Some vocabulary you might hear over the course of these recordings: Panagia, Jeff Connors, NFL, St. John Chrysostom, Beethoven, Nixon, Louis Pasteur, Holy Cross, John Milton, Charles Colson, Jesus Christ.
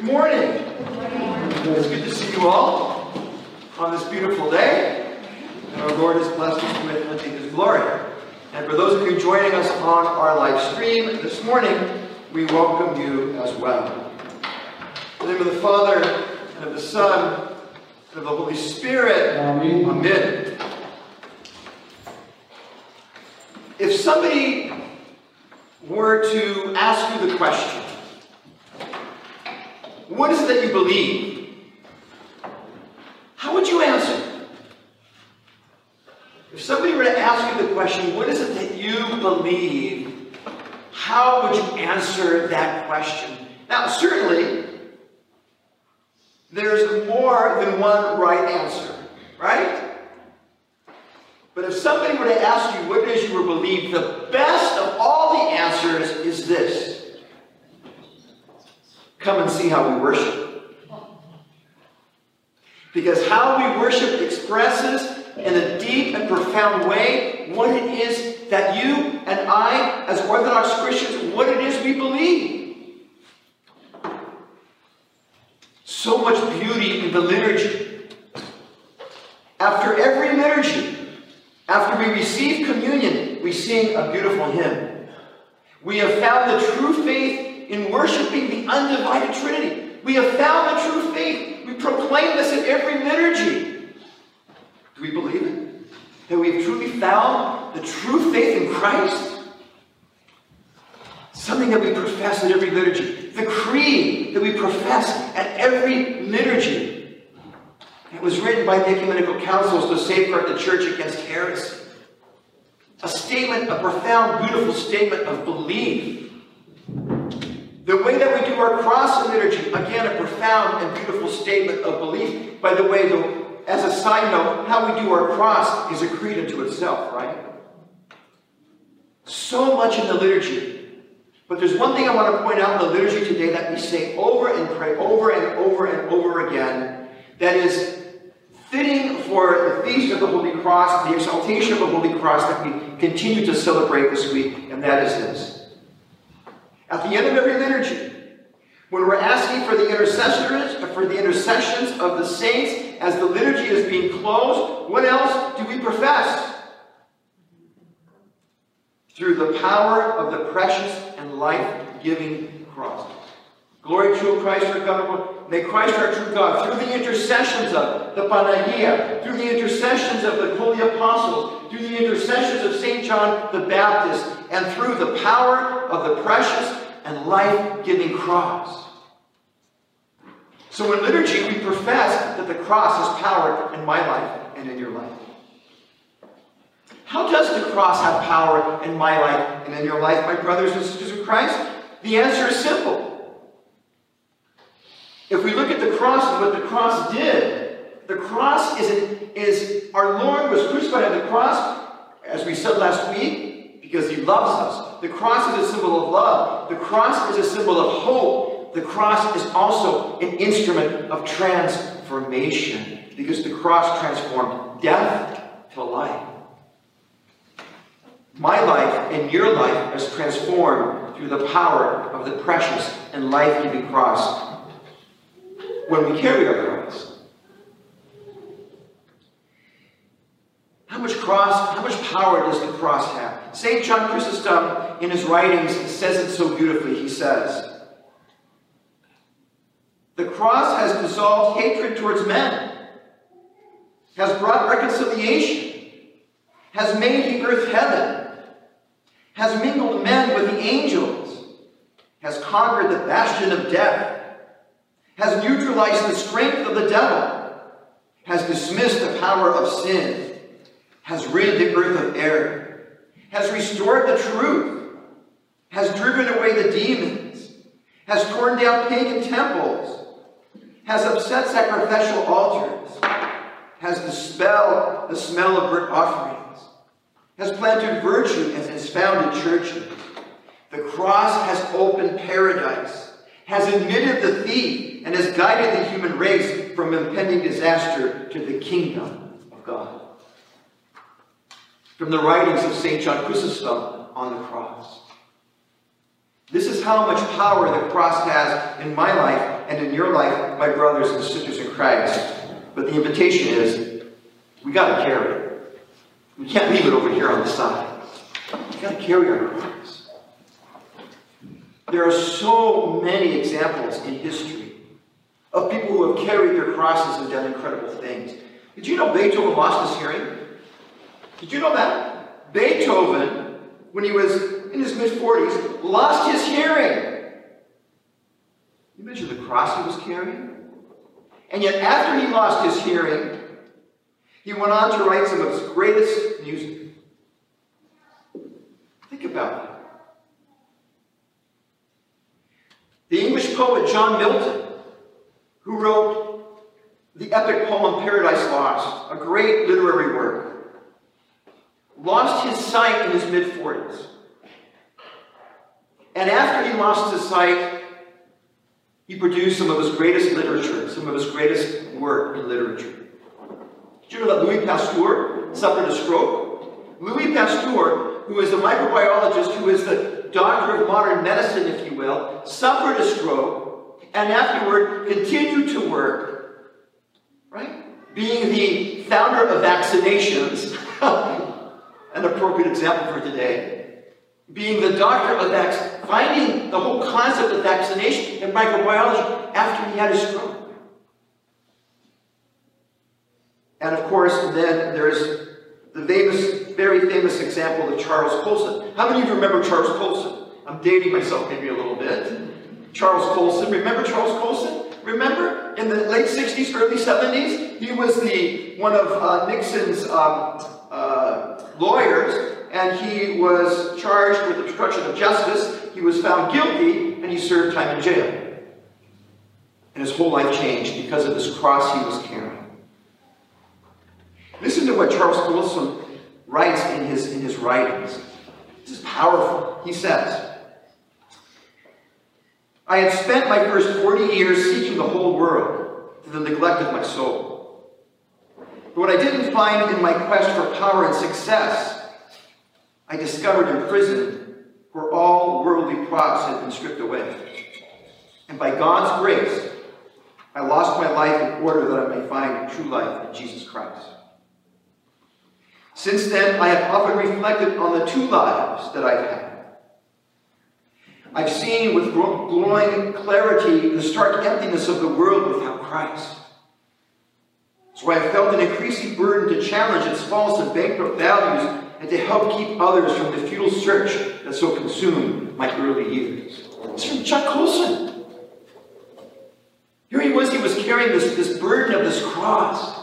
Good morning. Good morning. It's good to see you all on this beautiful day. And our Lord has blessed us with unto His glory. And for those of you joining us on our live stream this morning, we welcome you as well. In the name of the Father, and of the Son, and of the Holy Spirit. Amen. Amen. If somebody were to ask you the question, what is it that you believe? How would you answer? If somebody were to ask you the question, what is it that you believe? How would you answer that question? Now, certainly, there's more than one right answer, right? But if somebody were to ask you what it is you were believed, the best of all the answers is this. Come and see how we worship. Because how we worship expresses in a deep and profound way what it is that you and I, as Orthodox Christians, what it is we believe. So much beauty in the liturgy. After every liturgy, after we receive communion, we sing a beautiful hymn. We have found the true faith in worshiping the undivided Trinity. We have found the true faith. We proclaim this in every liturgy. Do we believe it? That we have truly found the true faith in Christ? Something that we profess at every liturgy. The creed that we profess at every liturgy. It was written by the ecumenical councils to safeguard the church against heresy. A statement, a profound, beautiful statement of belief. The way that we do our cross in liturgy, again, a profound and beautiful statement of belief. By the way, though, as a side note, how we do our cross is a creed unto itself, right? So much in the liturgy. But there's one thing I want to point out in the liturgy today that we say over and pray over and over and over again that is fitting for the Feast of the Holy Cross, the exaltation of the Holy Cross that we continue to celebrate this week, and that is this. At the end of every liturgy, when we're asking for the intercessions of the saints, as the liturgy is being closed, what else do we profess? Through the power of the precious and life-giving cross. Glory to Christ our God. May Christ our true God, through the intercessions of the Panagia, through the intercessions of the holy apostles, through the intercessions of St. John the Baptist, and through the power of the precious and life-giving cross. So in liturgy, we profess that the cross has power in my life and in your life. How does the cross have power in my life and in your life, my brothers and sisters in Christ? The answer is simple. If we look at the cross and what the cross did, the cross is our Lord was crucified on the cross, as we said last week, because He loves us. The cross is a symbol of love. The cross is a symbol of hope. The cross is also an instrument of transformation, because the cross transformed death to life. My life and your life is transformed through the power of the precious and life-giving cross when we carry our cross. How much power does the cross have? St. John Chrysostom, in his writings, says it so beautifully. He says, the cross has dissolved hatred towards men, has brought reconciliation, has made the earth heaven, has mingled men with the angels, has conquered the bastion of death, has neutralized the strength of the devil, has dismissed the power of sin, has rid the earth of error, has restored the truth, has driven away the demons, has torn down pagan temples, has upset sacrificial altars, has dispelled the smell of burnt offerings, has planted virtue and has founded churches. The cross has opened paradise, has admitted the thief, and has guided the human race from impending disaster to the kingdom of God. From the writings of St. John Chrysostom on the cross. This is how much power the cross has in my life and in your life, my brothers and sisters in Christ. But the invitation is, we got to carry it. We can't leave it over here on the side. We got to carry our cross. There are so many examples in history of people who have carried their crosses and done incredible things. Did you know Beethoven lost his hearing? Did you know that? Beethoven, when he was in his mid-40s, lost his hearing. You imagine the cross he was carrying? And yet after he lost his hearing, he went on to write some of his greatest music. Think about that. The English poet John Milton, who wrote the epic poem Paradise Lost, a great literary work, lost his sight in his mid-40s. And after he lost his sight, he produced some of his greatest literature, some of his greatest work in literature. Did you know that Louis Pasteur suffered a stroke? Louis Pasteur, who is a microbiologist, who is the doctor of modern medicine, if you will, suffered a stroke, and afterward continued to work, right? Being the founder of vaccinations, an appropriate example for today, being the doctor of vaccinations, finding the whole concept of vaccination and microbiology after he had a stroke. And of course, then there's the very famous example of Charles Colson. How many of you remember Charles Colson? I'm dating myself maybe a little bit. Charles Colson, remember Charles Colson? Remember in the late 60s, early 70s, he was one of Nixon's lawyers, and he was charged with obstruction of justice. He was found guilty, and he served time in jail. And his whole life changed because of this cross he was carrying. Listen to what Charles Colson writes in his writings. This is powerful. He says, "I had spent my first 40 years seeking the whole world to the neglect of my soul. But what I didn't find in my quest for power and success, I discovered in prison, where all worldly props had been stripped away. And by God's grace, I lost my life in order that I may find true life in Jesus Christ. Since then, I have often reflected on the two lives that I've had. I've seen with glowing clarity the stark emptiness of the world without Christ. So I have felt an increasing burden to challenge its false and bankrupt values and to help keep others from the futile search that so consumed my early years." It's from Chuck Colson. Here he was carrying this burden of this cross.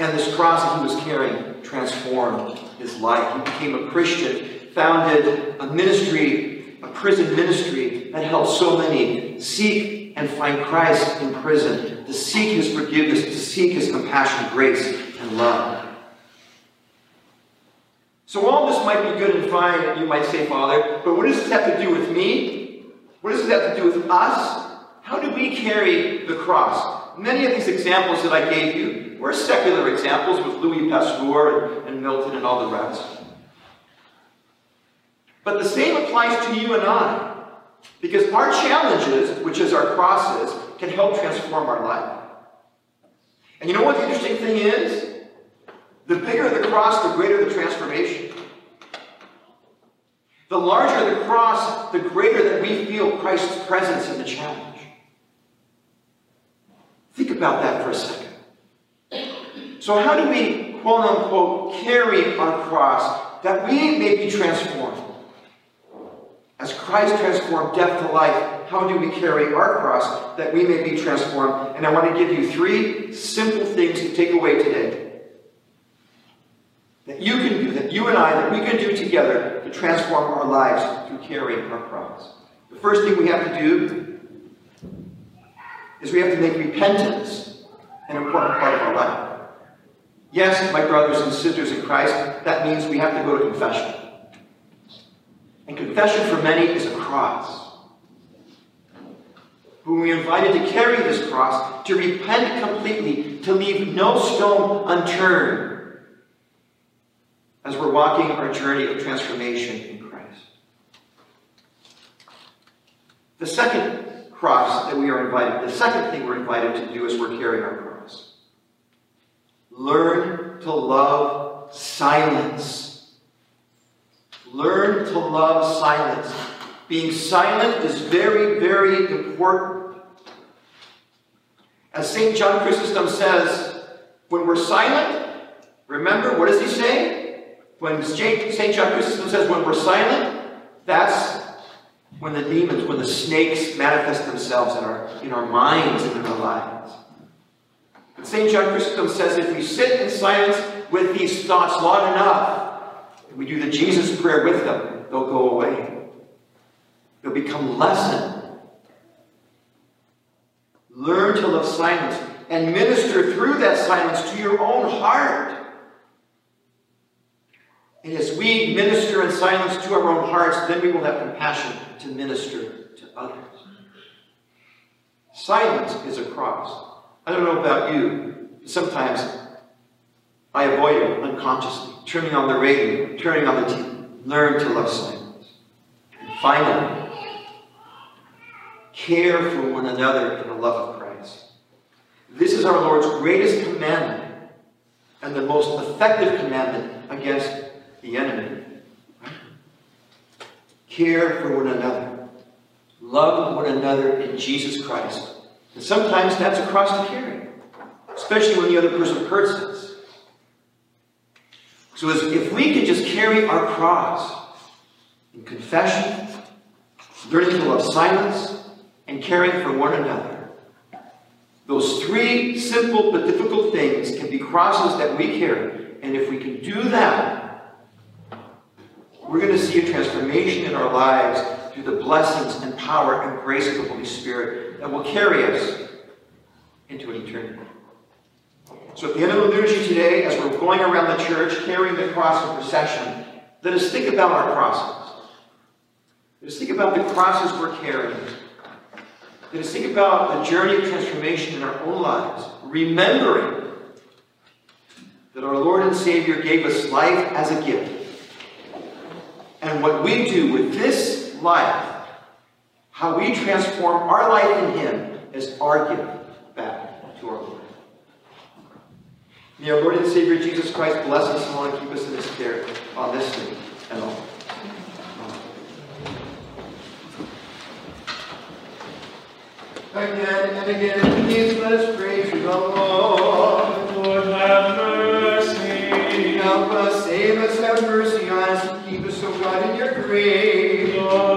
And this cross that he was carrying transformed his life. He became a Christian, founded a ministry, a prison ministry that helped so many seek and find Christ in prison, to seek his forgiveness, to seek his compassion, grace, and love. So all this might be good and fine, and you might say, "Father, but what does this have to do with me? What does this have to do with us? How do we carry the cross?" Many of these examples that I gave you were secular examples with Louis Pasteur and Milton and all the rest. But the same applies to you and I, because our challenges, which is our crosses, can help transform our life. And you know what the interesting thing is? The bigger the cross, the greater the transformation. The larger the cross, the greater that we feel Christ's presence in the challenge. Think about that for a second. So how do we, quote unquote, carry our cross that we may be transformed? As Christ transformed death to life, how do we carry our cross that we may be transformed? And I want to give you three simple things to take away today that you can do, that you and I, that we can do together to transform our lives through carrying our cross. The first thing we have to do is we have to make repentance an important part of our life. Yes, my brothers and sisters in Christ, that means we have to go to confession. And confession for many is a cross. But we are invited to carry this cross, to repent completely, to leave no stone unturned as we're walking our journey of transformation in Christ. The second cross that we are invited, the second thing we're invited to do is we're carrying our cross. Learn to love silence. Learn to love silence. Being silent is very, very important. As St. John Chrysostom says, when we're silent, remember, what does he say? When St. John Chrysostom says, when we're silent, that's when the demons, when the snakes manifest themselves in our minds and in our lives. But St. John Chrysostom says, if we sit in silence with these thoughts long enough, and we do the Jesus prayer with them, they'll go away. They'll become lessened. Learn to love silence and minister through that silence to your own heart. And as we minister in silence to our own hearts, then we will have compassion to minister to others. Silence is a cross. I don't know about you, but sometimes I avoid it unconsciously, turning on the radio, turning on the TV. Learn to love silence. And finally, care for one another in the love of Christ. This is our Lord's greatest commandment and the most effective commandment against the enemy. Care for one another. Love one another in Jesus Christ. And sometimes that's a cross to carry, especially when the other person hurts us. So if we can just carry our cross in confession, learning to love silence, and caring for one another, those three simple but difficult things can be crosses that we carry. And if we can do that, we're going to see a transformation in our lives through the blessings and power and grace of the Holy Spirit that will carry us into an eternity. So at the end of the liturgy today, as we're going around the church carrying the cross in procession, let us think about our crosses. Let us think about the crosses we're carrying. Let us think about the journey of transformation in our own lives, remembering that our Lord and Savior gave us life as a gift. And what we do with this life, how we transform our life in Him, is our gift back to our Lord. May our Lord and Savior Jesus Christ bless us all and keep us in His care on this day and all. Again and again, please let us pray to the Lord. Lord, have mercy. Help us, save us, have mercy on us. Keep us, O God, in your grace.